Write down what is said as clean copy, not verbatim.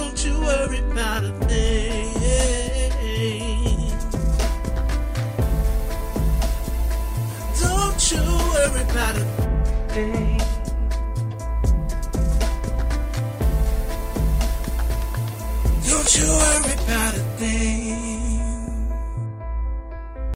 Don't you worry about a thing.